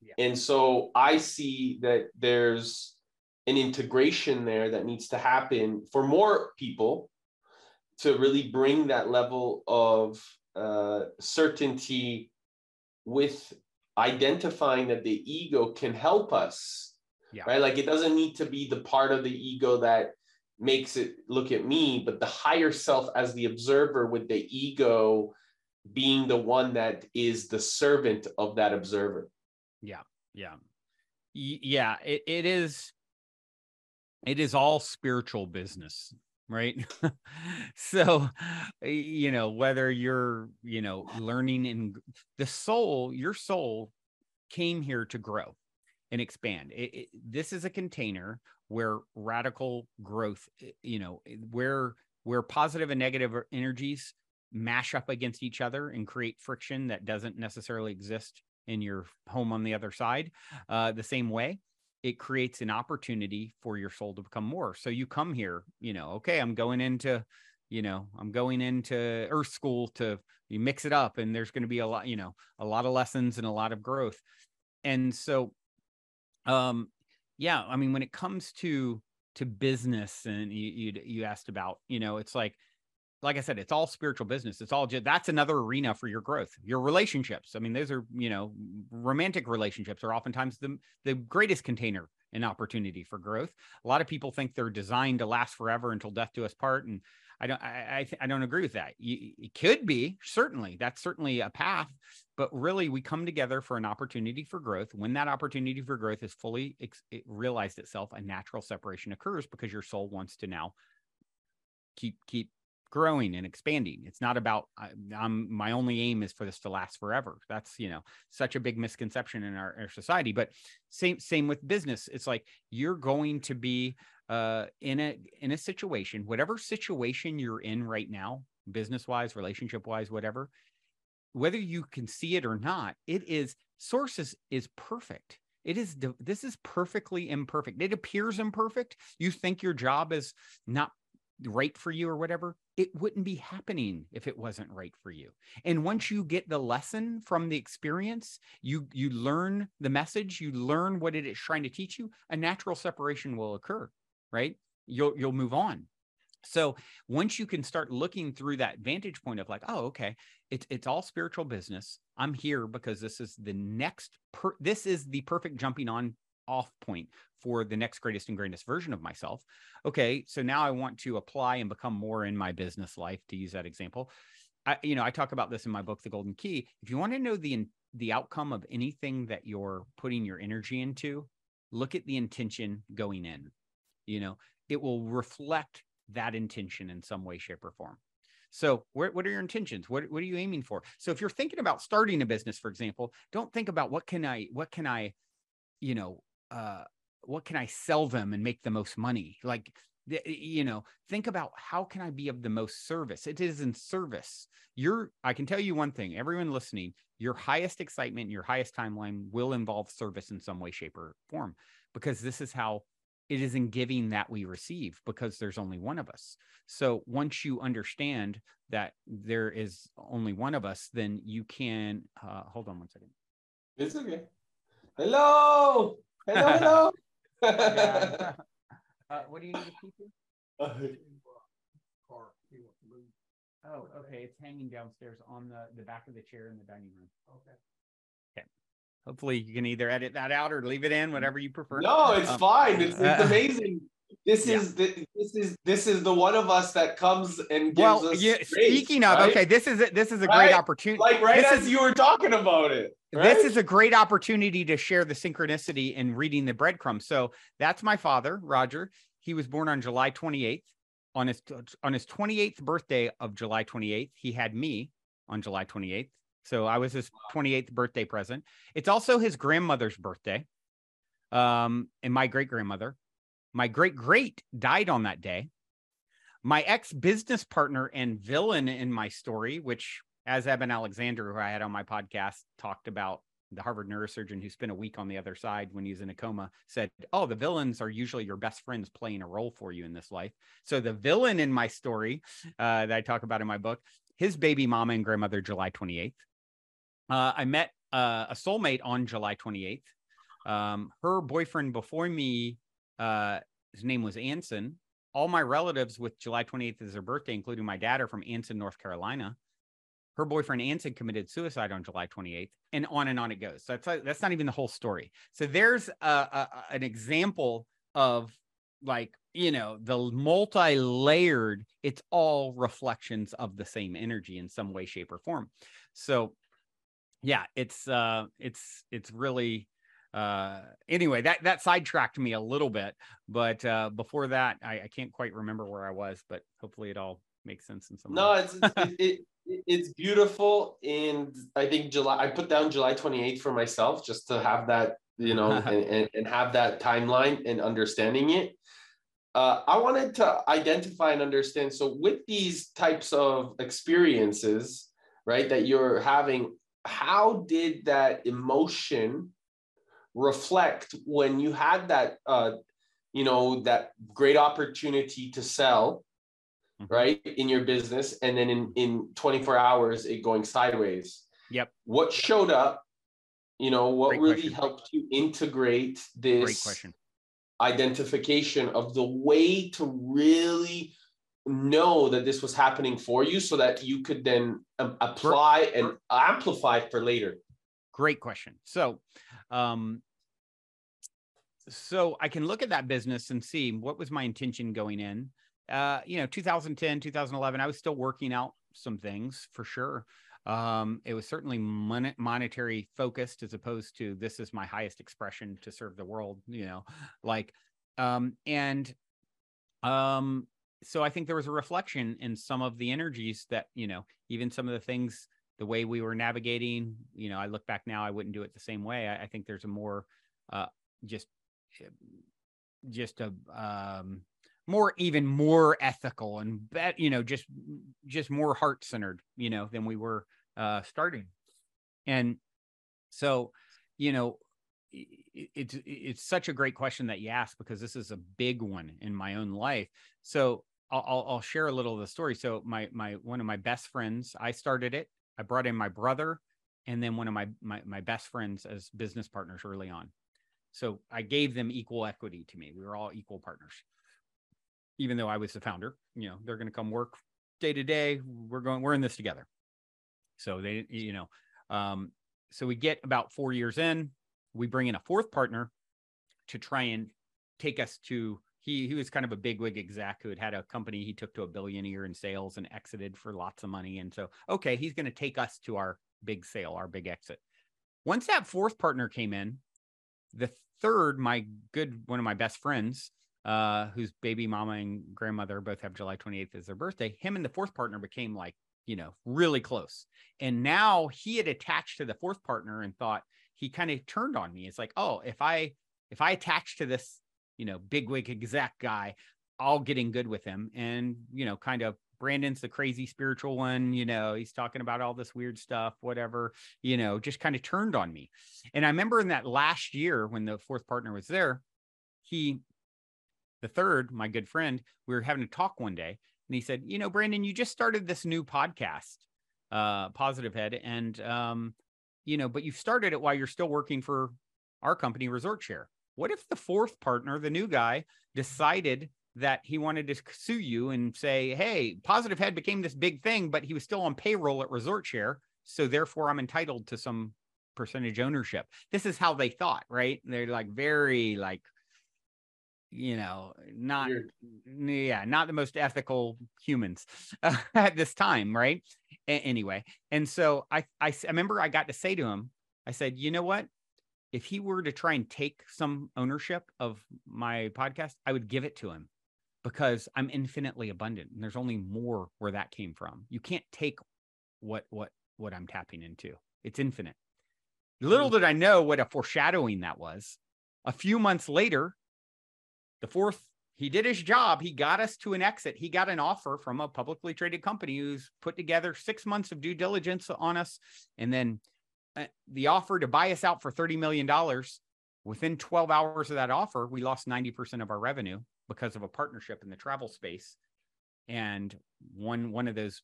Yeah. And so I see that there's an integration there that needs to happen for more people to really bring that level of uh, certainty with identifying that the ego can help us, yeah. right? Like it doesn't need to be the part of the ego that makes it look at me, but the higher self as the observer with the ego being the one that is the servant of that observer. Yeah. Yeah. Y- yeah. It, it is, it is all spiritual business, right? So, you know, whether you're, you know, learning in the soul, your soul came here to grow and expand. It, it, this is a container where radical growth, you know, where, where positive and negative energies mash up against each other and create friction that doesn't necessarily exist in your home on the other side, uh, the same way. It creates an opportunity for your soul to become more. So you come here, you know, okay, I'm going into, you know, I'm going into earth school to you mix it up, and there's going to be a lot, you know, a lot of lessons and a lot of growth. And so, um, yeah, I mean, when it comes to, to business, and you, you, you asked about, you know, it's like, like I said, it's all spiritual business. It's all just, that's another arena for your growth, your relationships. I mean, those are, you know, romantic relationships are oftentimes the, the greatest container and opportunity for growth. A lot of people think they're designed to last forever until death do us part. And I don't, I, I, th- I don't agree with that. You, it could be, certainly, that's certainly a path, but really we come together for an opportunity for growth. When that opportunity for growth is fully ex- it realized itself, a natural separation occurs because your soul wants to now keep, keep, growing and expanding. It's not about I, I'm my only aim is for this to last forever. That's, you know, such a big misconception in our, our society. But same same with business. It's like you're going to be uh, in a in a situation, whatever situation you're in right now, business wise, relationship wise, whatever. Whether you can see it or not, it is sources is perfect. It is, this is perfectly imperfect. It appears imperfect. You think your job is not right for you or whatever, it wouldn't be happening if it wasn't right for you. And once you get the lesson from the experience, you you learn the message, you learn what it is trying to teach you, a natural separation will occur, right? You'll you'll move on. So once you can start looking through that vantage point of like, oh, okay, it's it's all spiritual business. I'm here because this is the next, per, this is the perfect jumping on off point for the next greatest and greatest version of myself. Okay, so now I want to apply and become more in my business life, to use that example. I, you know, I talk about this in my book, The Golden Key. If you want to know the the outcome of anything that you're putting your energy into, look at the intention going in. You know, it will reflect that intention in some way, shape, or form. So what what are your intentions? What what are you aiming for? So if you're thinking about starting a business, for example, don't think about what can I, what can I, you know, uh, what can I sell them and make the most money? Like, you know, think about how can I be of the most service? It is in service. You're, I can tell you one thing, everyone listening, your highest excitement, your highest timeline will involve service in some way, shape, or form, because this is how it is in giving that we receive, because there's only one of us. So once you understand that there is only one of us, then you can, uh, hold on one second. It's okay. Hello. Hello, hello. Yeah. Uh, what do you need to keep you? Oh, okay. It's hanging downstairs on the, the back of the chair in the dining room. Okay. Okay. Hopefully you can either edit that out or leave it in, whatever you prefer. No, it's um, fine. It's, it's amazing. This yeah. is the, this is this is the one of us that comes and gives well, us. Yeah, speaking grace, of, right? Okay, this is a, this is a right? great opportunity. Like right this as is, you were talking about it. Right? This is a great opportunity to share the synchronicity in reading the breadcrumbs. So that's my father, Roger. He was born on July twenty-eighth. On his on his twenty-eighth birthday of July twenty-eighth, he had me on July twenty-eighth. So I was his twenty-eighth birthday present. It's also his grandmother's birthday, um, and my great grandmother. My great-great died on that day. My ex-business partner and villain in my story, which as Evan Alexander, who I had on my podcast, talked about the Harvard neurosurgeon who spent a week on the other side when he was in a coma, said, oh, the villains are usually your best friends playing a role for you in this life. So the villain in my story uh, that I talk about in my book, his baby mama and grandmother, July twenty-eighth. Uh, I met uh, a soulmate on July twenty-eighth. Um, her boyfriend before me, uh, his name was Anson. All my relatives with July twenty-eighth as their birthday, including my dad, are from Anson, North Carolina. Her boyfriend, Anson, committed suicide on July twenty-eighth, and on and on it goes. So that's, that's not even the whole story. So there's a, a, an example of like, you know, the multi-layered, it's all reflections of the same energy in some way, shape, or form. So yeah, it's, uh, it's, it's really, uh, anyway, that, that sidetracked me a little bit, but, uh, before that, I, I can't quite remember where I was, but hopefully it all makes sense in some no, way. No, it's, it, it, it's beautiful. And I think July, I put down July twenty-eighth for myself just to have that, you know, and, and, and have that timeline and understanding it. Uh, I wanted to identify and understand. So with these types of experiences, right, that you're having, how did that emotion reflect when you had that, uh, you know, that great opportunity to sell, mm-hmm. right, in your business, and then in, in twenty-four hours, it going sideways? Yep. What showed up, you know, what great really question. Helped you integrate this great question. Identification of the way to really know that this was happening for you so that you could then um, apply great. And amplify for later? Great question. So, um, so I can look at that business and see what was my intention going in. Uh, you know, two thousand ten, two thousand eleven, I was still working out some things for sure. Um, it was certainly mon- monetary focused as opposed to this is my highest expression to serve the world, you know, like, um, and, um, so I think there was a reflection in some of the energies that, you know, even some of the things, the way we were navigating, you know, I look back now, I wouldn't do it the same way. I, I think there's a more, uh, just, just a, um, more, even more ethical and, bet, you know, just, just more heart centered, you know, than we were, uh, starting. And so, you know, it's, it's such a great question that you asked, because this is a big one in my own life. So I'll, I'll share a little of the story. So my, my, one of my best friends, I started it. I brought in my brother and then one of my, my, my best friends as business partners early on. So I gave them equal equity to me. We were all equal partners, even though I was the founder. You know, they're going to come work day to day. We're going, we're in this together. So they, you know, um, so we get about four years in, we bring in a fourth partner to try and take us to, he, he was kind of a bigwig exec who had had a company he took to a billion a year in sales and exited for lots of money. And so, okay, he's going to take us to our big sale, our big exit. Once that fourth partner came in, the third, my good, one of my best friends, uh, whose baby mama and grandmother both have July twenty-eighth as their birthday, him and the fourth partner became like, you know, really close. And now he had attached to the fourth partner and thought, he kind of turned on me. It's like, oh, if I, if I attach to this, you know, bigwig exec guy, I'll get in good with him. And, you know, kind of Brandon's the crazy spiritual one, you know, he's talking about all this weird stuff, whatever, you know, just kind of turned on me. And I remember in that last year when the fourth partner was there, he, the third, my good friend, we were having a talk one day and he said, you know, Brandon, you just started this new podcast, uh, Positive Head. And, um, you know, but you've started it while you're still working for our company, Resort Share. What if the fourth partner, the new guy, decided that he wanted to sue you and say, hey, Positive Head became this big thing, but he was still on payroll at Resort Share. So therefore, I'm entitled to some percentage ownership. This is how they thought, right? They're like very like, you know, not, weird. Yeah, not the most ethical humans uh, at this time, right? A- anyway. And so I, I, I remember I got to say to him, I said, you know what? If he were to try and take some ownership of my podcast, I would give it to him because I'm infinitely abundant. And there's only more where that came from. You can't take what, what, what I'm tapping into. It's infinite. Little did I know what a foreshadowing that was. A few months later, the fourth, he did his job. He got us to an exit. He got an offer from a publicly traded company who's put together six months of due diligence on us. And then the offer to buy us out for thirty million dollars. Within twelve hours of that offer, we lost ninety percent of our revenue because of a partnership in the travel space. And one, one of those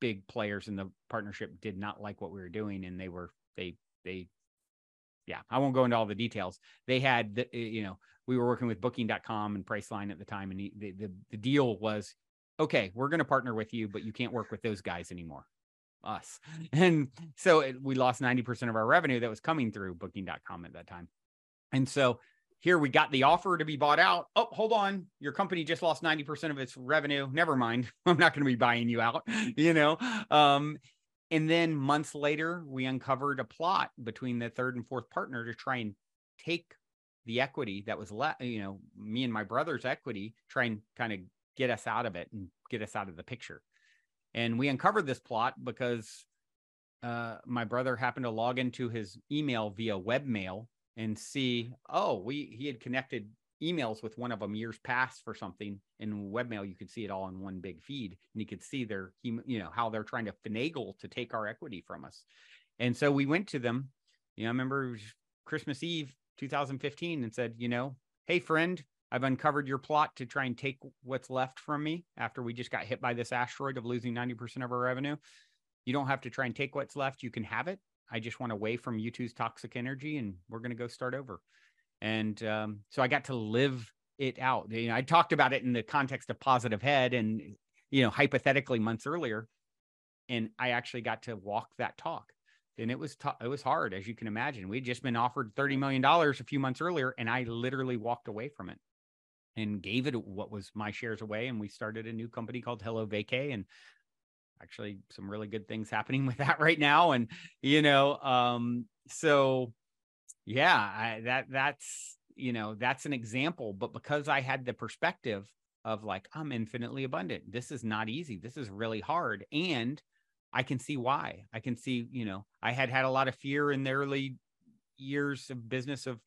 big players in the partnership did not like what we were doing. And they were, they, they, yeah, I won't go into all the details. They had, the, you know, we were working with booking dot com and Priceline at the time. And the, the, the deal was, okay, we're going to partner with you, but you can't work with those guys anymore. Us. And so it, we lost ninety percent of our revenue that was coming through booking dot com at that time. And so here we got the offer to be bought out. Oh, hold on. Your company just lost ninety percent of its revenue. Never mind. I'm not going to be buying you out, you know? Um, and then months later, we uncovered a plot between the third and fourth partner to try and take the equity that was left, you know, me and my brother's equity, try and kind of get us out of it and get us out of the picture. And we uncovered this plot because uh, my brother happened to log into his email via webmail and see, oh, we he had connected emails with one of them years past for something. In webmail, you could see it all in one big feed, and you could see their, you know, how they're trying to finagle to take our equity from us. And so we went to them. You know, I remember it was Christmas Eve, two thousand fifteen, and said, you know, hey, friend, I've uncovered your plot to try and take what's left from me after we just got hit by this asteroid of losing ninety percent of our revenue. You don't have to try and take what's left. You can have it. I just want away from you two's toxic energy, and we're going to go start over. And um, so I got to live it out. You know, I talked about it in the context of Positive Head and, you know, hypothetically months earlier. And I actually got to walk that talk. And it was, t- it was hard, as you can imagine. We'd just been offered thirty million dollars a few months earlier, and I literally walked away from it and gave it what was my shares away. And we started a new company called Hello Vacay, and actually some really good things happening with that right now. And, you know, um, so yeah, I, that that's, you know, that's an example, but because I had the perspective of like, I'm infinitely abundant. This is not easy. This is really hard. And I can see why. I can see, you know, I had had a lot of fear in the early years of business of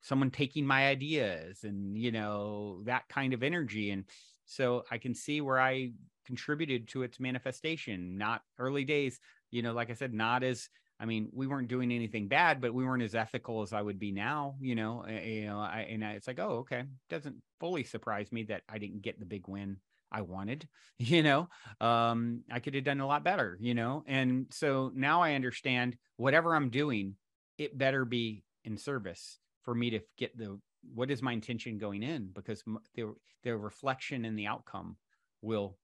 someone taking my ideas and, you know, that kind of energy. And so I can see where I contributed to its manifestation. Not early days, you know, like I said, not as, I mean, we weren't doing anything bad, but we weren't as ethical as I would be now, you know, you know, I, and I, it's like, oh, okay. Doesn't fully surprise me that I didn't get the big win I wanted, you know, um, I could have done a lot better, you know? And so now I understand whatever I'm doing, it better be in service for me to get the, what is my intention going in? Because the, the reflection and the outcome will,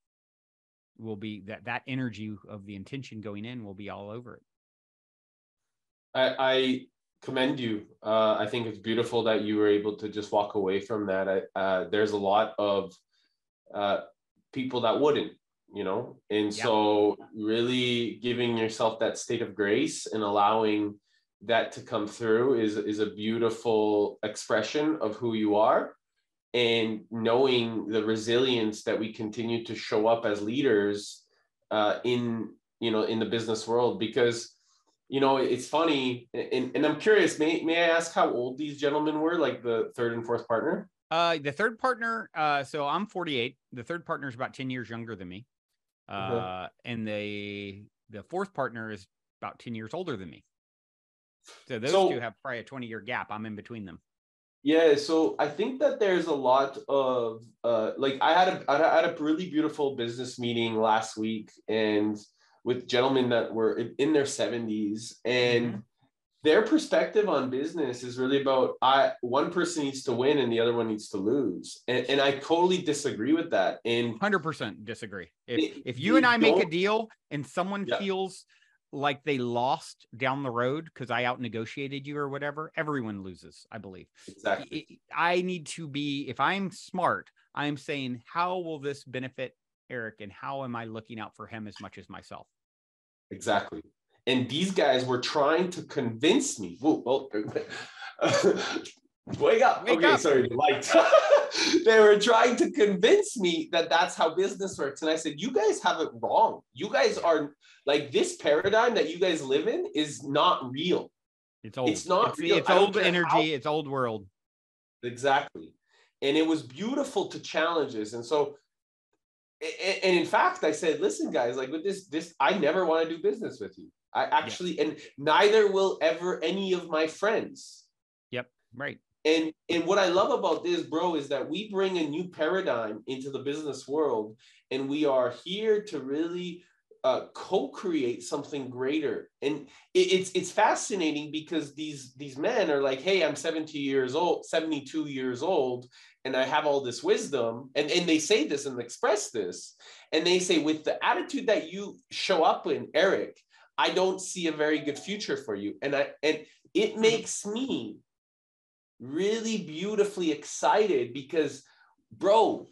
will be that, that energy of the intention going in will be all over it. I, I commend you. Uh, I think it's beautiful that you were able to just walk away from that. I, uh, there's a lot of uh, people that wouldn't, you know, and yeah. So really giving yourself that state of grace and allowing that to come through is, is a beautiful expression of who you are, and knowing the resilience that we continue to show up as leaders uh, in, you know, in the business world. Because, you know, it's funny. And, and I'm curious, may, may I ask how old these gentlemen were, like the third and fourth partner? Uh, the third partner. Uh, so I'm forty-eight. The third partner is about ten years younger than me. Uh, mm-hmm. And the, the fourth partner is about ten years older than me. So those so, two have probably a twenty year gap. I'm in between them. Yeah. So I think that there's a lot of, uh, like I had a, I had a really beautiful business meeting last week, and with gentlemen that were in their seventies, and mm-hmm. their perspective on business is really about, I, one person needs to win and the other one needs to lose. And, and I totally disagree with that. And one hundred percent disagree. If, it, if you and I make a deal and someone yeah. feels like they lost down the road because I outnegotiated you or whatever, everyone loses, I believe. Exactly. I need to be, if I'm smart, I'm saying, how will this benefit Eric? And how am I looking out for him as much as myself? Exactly. And these guys were trying to convince me. Whoa, well, wake up. Wake okay, up. Sorry, the light. They were trying to convince me that that's how business works. And I said, you guys have it wrong. You guys are like, this paradigm that you guys live in is not real. It's old. It's not it's, real. It's old energy. How... It's old world. Exactly. And it was beautiful to challenge this. And so, and in fact, I said, listen, guys, like with this, this, I never want to do business with you. I actually, yeah. and neither will ever any of my friends. Yep. Right. And, and what I love about this, bro, is that we bring a new paradigm into the business world, and we are here to really uh, co-create something greater. And it, it's, it's fascinating because these, these men are like, hey, I'm seventy years old, seventy-two years old, and I have all this wisdom. And, and they say this and express this. And they say, with the attitude that you show up in, Eric, I don't see a very good future for you. And I, and it makes me really beautifully excited because, bro,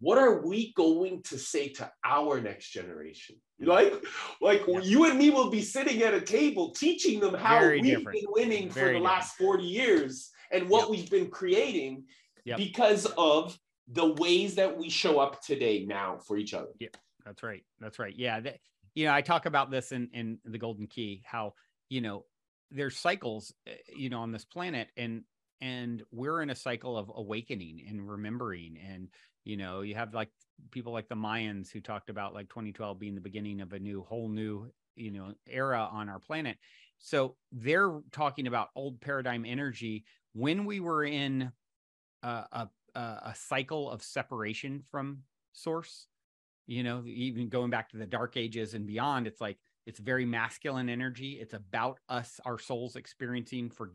what are we going to say to our next generation? Like, like yeah. you and me will be sitting at a table teaching them how very we've different. been winning very for the different. last forty years and what yep. we've been creating yep. because of the ways that we show up today now for each other. Yeah, that's right. That's right. Yeah. That, you know, I talk about this in, in The Golden Key, how, you know, there's cycles, you know, on this planet, and, and we're in a cycle of awakening and remembering. And, you know, you have like people like the Mayans who talked about like twenty twelve being the beginning of a new, whole new, you know, era on our planet. So they're talking about old paradigm energy. When we were in a, a, a cycle of separation from source, you know, even going back to the dark ages and beyond, it's like, it's very masculine energy. It's about us, our souls experiencing for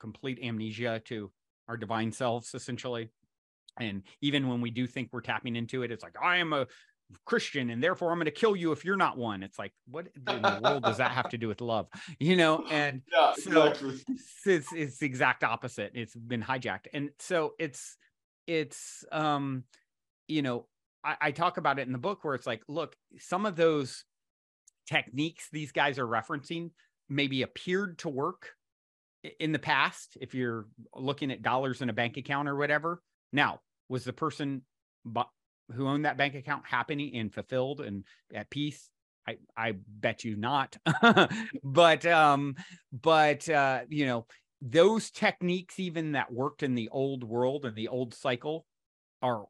complete amnesia to our divine selves, essentially. And even when we do think we're tapping into it, it's like, I am a Christian and therefore I'm going to kill you if you're not one. It's like, what in the world does that have to do with love? You know, and yeah, so exactly. it's, it's the exact opposite. It's been hijacked. And so it's, it's, um, you know, I, I talk about it in the book where it's like, look, some of those techniques these guys are referencing maybe appeared to work in the past if you're looking at dollars in a bank account or whatever. Now, was the person who owned that bank account happy and fulfilled and at peace? I, I bet you not. but, um, but uh, you know, those techniques even that worked in the old world and the old cycle are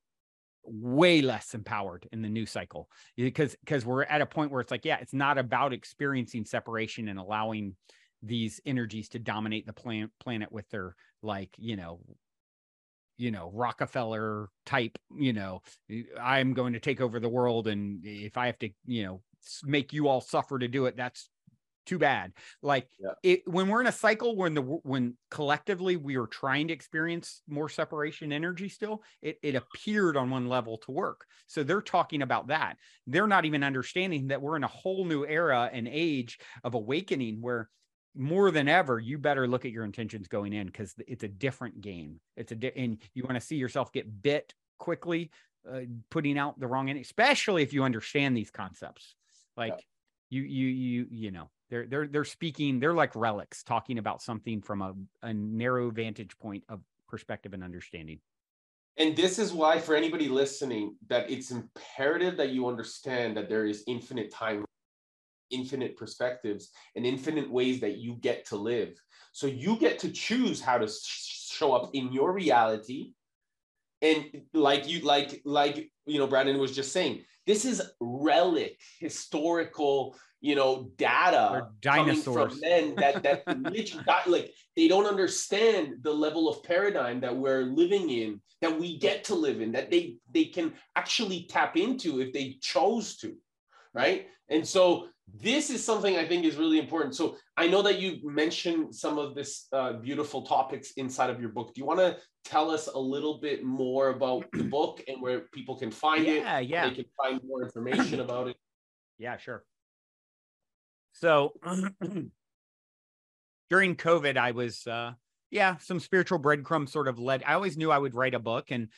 way less empowered in the new cycle, because because we're at a point where it's like, yeah, it's not about experiencing separation and allowing these energies to dominate the plan, planet with their, like, you know, you know, Rockefeller type, you know, I'm going to take over the world. And if I have to, you know, make you all suffer to do it, that's too bad. Like yeah. it, when we're in a cycle, when the, when collectively we are trying to experience more separation energy still, it, it appeared on one level to work. So they're talking about that. They're not even understanding that we're in a whole new era and age of awakening where more than ever, you better look at your intentions going in, because it's a different game. It's a, di and you want to see yourself get bit quickly, uh, putting out the wrong end, especially if you understand these concepts. Like yeah. you, you, you, you know, They're, they're, they're speaking, they're like relics talking about something from a, a narrow vantage point of perspective and understanding. And this is why, for anybody listening, that it's imperative that you understand that there is infinite time, infinite perspectives, and infinite ways that you get to live. So you get to choose how to sh show up in your reality. And like you, like, like, you know, Brandon was just saying, this is relic, historical, you know, data or dinosaurs coming from men that, that literally got, like, they don't understand the level of paradigm that we're living in, that we get to live in, that they, they can actually tap into if they chose to. Right. And so this is something I think is really important. So I know that you mentioned some of this uh, beautiful topics inside of your book. Do you want to tell us a little bit more about the book and where people can find it? Yeah, yeah. They can find more information about it. Yeah, sure. So during COVID, I was, uh, yeah, some spiritual breadcrumbs sort of led. I always knew I would write a book, and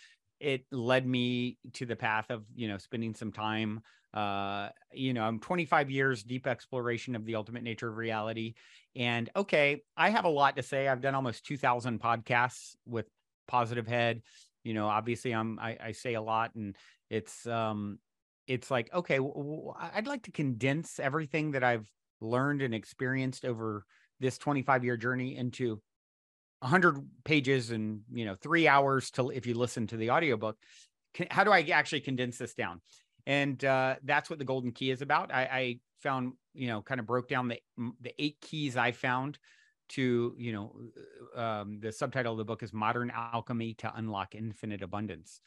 it led me to the path of, you know, spending some time, uh, you know, I'm twenty-five years deep exploration of the ultimate nature of reality. And okay, I have a lot to say. I've done almost two thousand podcasts with Positive Head. You know, obviously I'm, I, I say a lot, and it's, um, it's like, okay, w w I'd like to condense everything that I've learned and experienced over this twenty-five year journey into a hundred pages and, you know, three hours to, if you listen to the audiobook. How do I actually condense this down? And uh, that's what the Golden Key is about. I, I found, you know, kind of broke down the the eight keys I found to, you know, um, the subtitle of the book is Modern Alchemy to Unlock Infinite Abundance.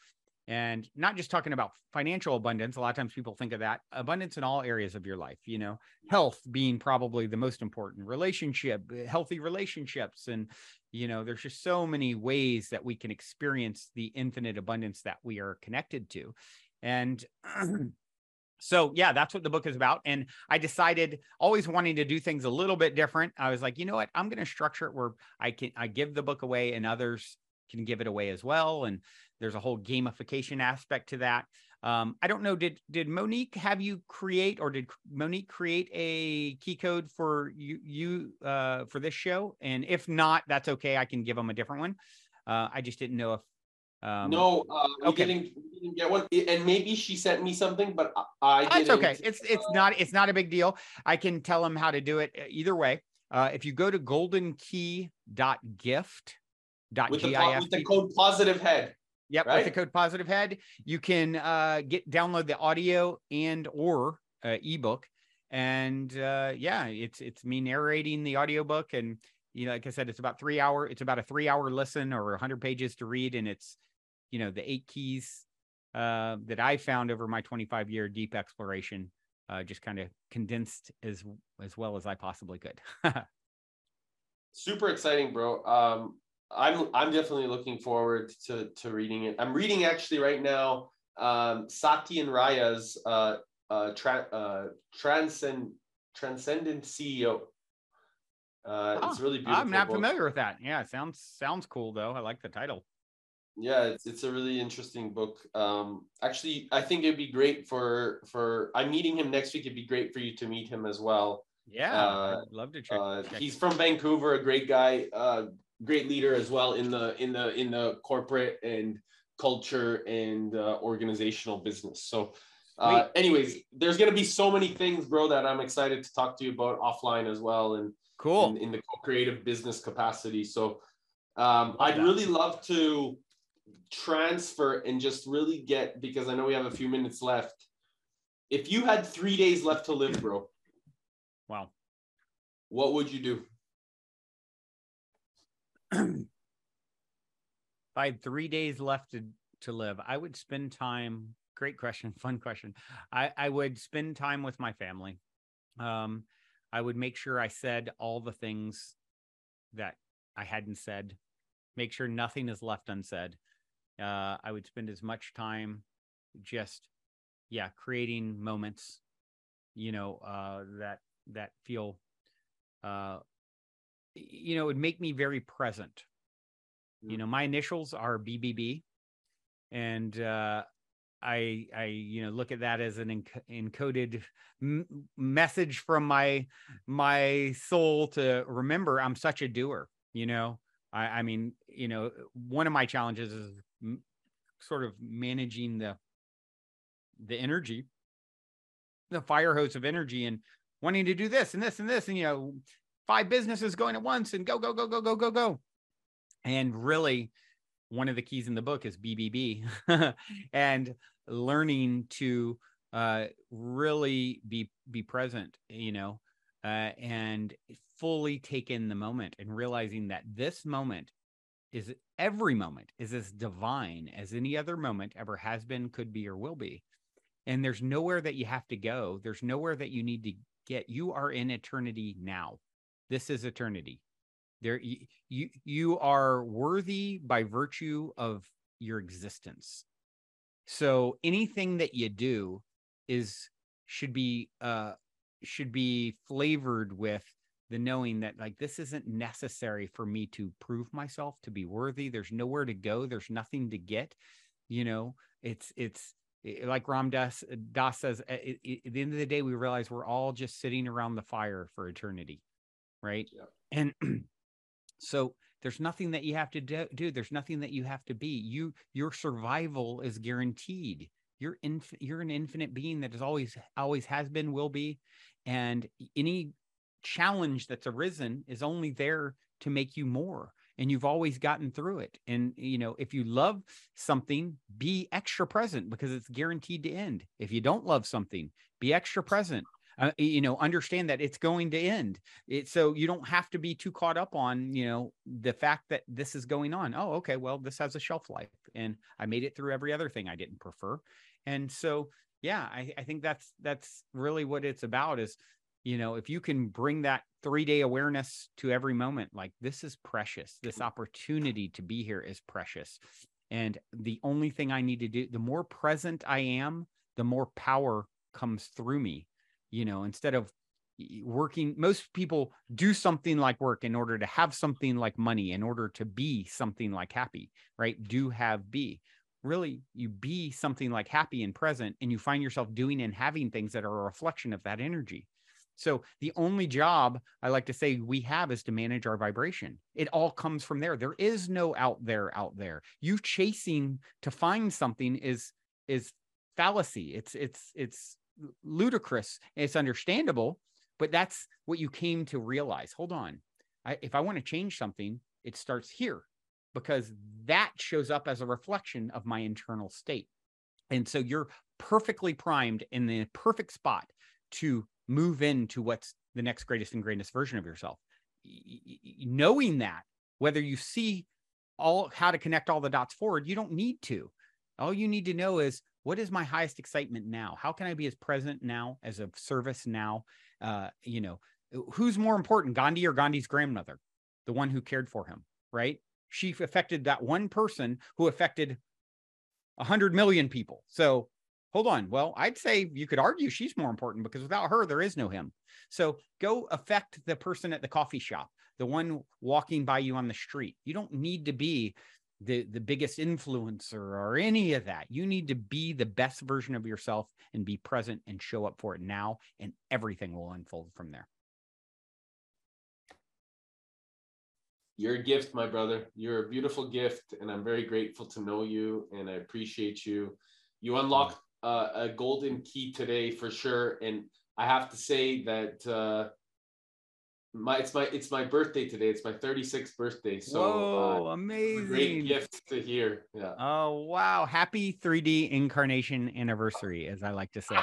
And not just talking about financial abundance. A lot of times people think of that abundance in all areas of your life, you know, health being probably the most important, relationship, healthy relationships. And, you know, there's just so many ways that we can experience the infinite abundance that we are connected to. And so, yeah, that's what the book is about. And I decided, always wanting to do things a little bit different, I was like, you know what, I'm going to structure it where I can, I give the book away and others can give it away as well. And there's a whole gamification aspect to that. Um, I don't know, did did Monique have you create, or did Monique create a key code for you, you uh, for this show? And if not, that's okay. I can give them a different one. Uh, I just didn't know if. Um, no, uh, we, okay. didn't, we didn't get one, and maybe she sent me something, but I didn't. That's okay. It's it's not it's not a big deal. I can tell them how to do it either way. Uh, if you go to golden key dot gift. With the, with the code Positive Head. Yep, right? With the code Positive Head, you can uh, get download the audio and or uh, ebook, and uh, yeah, it's it's me narrating the audiobook, and you know, like I said, it's about three hour, it's about a three hour listen or a hundred pages to read, and it's, you know, the eight keys uh, that I found over my twenty-five year deep exploration, uh, just kind of condensed as as well as I possibly could. Super exciting, bro. Um, I'm I'm definitely looking forward to to reading it. I'm reading actually right now um, Satya and Raya's uh, uh, tra uh, transcend Transcendent C E O. Uh, oh, it's really beautiful. I'm not book. familiar with that. Yeah, it sounds sounds cool though. I like the title. Yeah, it's it's a really interesting book. Um, actually, I think it'd be great for for I'm meeting him next week. It'd be great for you to meet him as well. Yeah, uh, I'd love to check. Uh, check he's it. from Vancouver, a great guy. Uh, great leader as well in the in the in the corporate and culture and uh, organizational business. So uh, anyways, there's going to be so many things, bro, that I'm excited to talk to you about offline as well, and cool in, in the creative business capacity. So um, I'd that. really love to transfer and just really get, because I know we have a few minutes left. If you had three days left to live, bro, wow, what would you do? If I had three days left to, to live, I would spend time. Great question. Fun question. I, I would spend time with my family. Um, I would make sure I said all the things that I hadn't said, make sure nothing is left unsaid. Uh, I would spend as much time just, yeah, creating moments, you know, uh, that, that feel, uh, you know, it would make me very present. You know, my initials are B B B. And uh, I, I, you know, look at that as an enc encoded m message from my, my soul to remember I'm such a doer, you know. I, I mean, you know, one of my challenges is m sort of managing the, the energy, the fire hose of energy, and wanting to do this and this and this, and, you know, five businesses going at once and go, go, go, go, go, go, go. And really, one of the keys in the book is B B B and learning to uh, really be, be present, you know, uh, and fully take in the moment, and realizing that this moment is, every moment is as divine as any other moment ever has been, could be, or will be. And there's nowhere that you have to go. There's nowhere that you need to get. You are in eternity now. This is eternity. There, you, you are worthy by virtue of your existence. So anything that you do is should be uh, should be flavored with the knowing that, like, this isn't necessary for me to prove myself to be worthy. There's nowhere to go. There's nothing to get. You know, it's it's like Ram Dass, Dass says. At, at the end of the day, we realize we're all just sitting around the fire for eternity. Right. Yeah. And so there's nothing that you have to do, do. There's nothing that you have to be. You, your survival is guaranteed. You're in, you're an infinite being that is always, always has been, will be. And any challenge that's arisen is only there to make you more. and you've always gotten through it. And, you know, if you love something, be extra present because it's guaranteed to end. If you don't love something, be extra present. Uh, you know, understand that it's going to end. It, so you don't have to be too caught up on, you know, the fact that this is going on. Oh, okay, well, this has a shelf life and I made it through every other thing I didn't prefer. And so, yeah, I, I think that's, that's really what it's about is, you know, if you can bring that three day awareness to every moment, like this is precious, this opportunity to be here is precious. And the only thing I need to do, the more present I am, the more power comes through me. You know, instead of working, most people do something like work in order to have something like money, in order to be something like happy, right? Do, have, be. Really, you be something like happy and present, and you find yourself doing and having things that are a reflection of that energy. So the only job I like to say we have is to manage our vibration. It all comes from there. There is no out there, out there. You chasing to find something is is fallacy. It's, it's, it's, ludicrous. It's understandable, but that's what you came to realize. Hold on. I, if I want to change something, it starts here because that shows up as a reflection of my internal state. And so you're perfectly primed in the perfect spot to move into what's the next greatest and grandest version of yourself. Y- y- knowing that, whether you see all how to connect all the dots forward, you don't need to. All you need to know is, what is my highest excitement now? How can I be as present now, as of service now? Uh, you know, who's more important, Gandhi or Gandhi's grandmother, the one who cared for him, right? She affected that one person who affected one hundred million people. So hold on. Well, I'd say you could argue she's more important because without her, there is no him. So go affect the person at the coffee shop, the one walking by you on the street. You don't need to be the the biggest influencer or any of that. You need to be the best version of yourself and be present and show up for it now, and everything will unfold from there. You're a gift, my brother. You're a beautiful gift, and I'm very grateful to know you, and I appreciate you. You unlocked uh, a golden key today for sure, and I have to say that uh, My it's my it's my birthday today. It's my thirty-sixth birthday. So Whoa, uh, amazing. Great gift to hear. Yeah. Oh wow. Happy three D incarnation anniversary, as I like to say.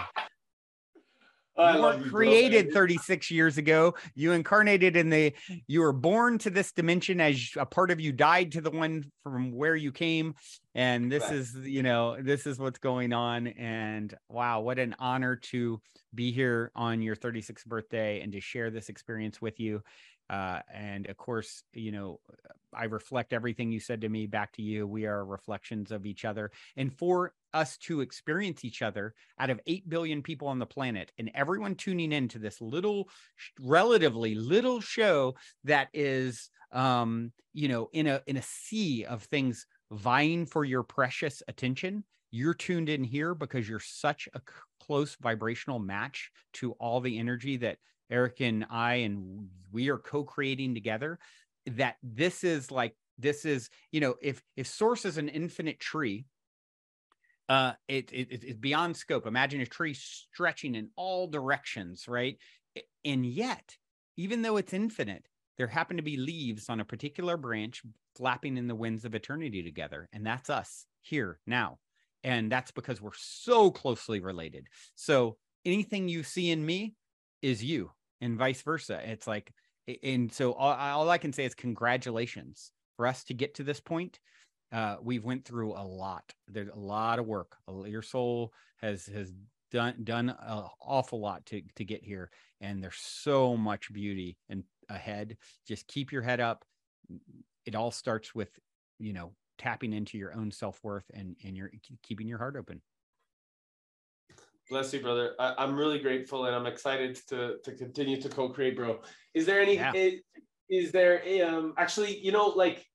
oh, you were created thirty-six years ago. You incarnated in the you were born to this dimension as a part of you died to the one from where you came. And this right. is, you know, this is what's going on. And wow, what an honor to be here on your thirty-sixth birthday and to share this experience with you. Uh, and of course, you know, I reflect everything you said to me back to you. We are reflections of each other. And for us to experience each other out of eight billion people on the planet and everyone tuning into this little, relatively little show that is, um, you know, in a, in a sea of things vying for your precious attention, you're tuned in here because you're such a close vibrational match to all the energy that Eric and I and we are co-creating together, that this is like, this is, you know, if if source is an infinite tree, uh, it, it, it, it's beyond scope. Imagine a tree stretching in all directions, right? And yet, even though it's infinite, there happen to be leaves on a particular branch flapping in the winds of eternity together. And that's us here now. And that's because we're so closely related. So anything you see in me is you, and vice versa. It's like, and so all, all I can say is congratulations for us to get to this point. Uh, we've went through a lot. There's a lot of work. Your soul has, has done, done an awful lot to, to get here. And there's so much beauty and ahead. Just keep your head up. It all starts with, you know, tapping into your own self-worth and, and you're keeping your heart open. Bless you, brother. I, I'm really grateful and I'm excited to, to continue to co-create, bro. Is there any, yeah. is, is there, a, um, actually, you know, like,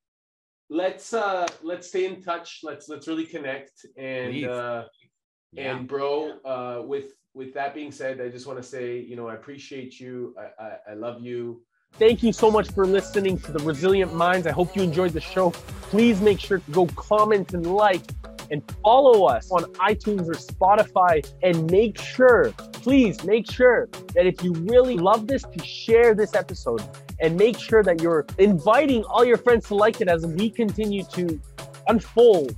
let's, uh, let's stay in touch. Let's, let's really connect. And, Please. uh, yeah. and bro, yeah. uh, with, with that being said, I just want to say, you know, I appreciate you. I, I, I love you. Thank you so much for listening to the Resilient Minds. I hope you enjoyed the show. Please make sure to go comment and like and follow us on iTunes or Spotify. And make sure, please make sure that if you really love this, to share this episode. and make sure that you're inviting all your friends to like it as we continue to unfold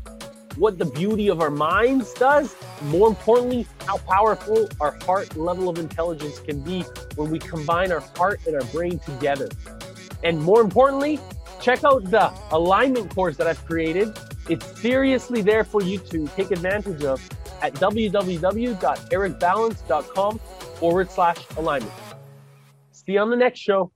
what the beauty of our minds does. More importantly, how powerful our heart level of intelligence can be when we combine our heart and our brain together. And more importantly, check out the alignment course that I've created. It's seriously there for you to take advantage of at w w w dot eric balance dot com forward slash alignment. See you on the next show.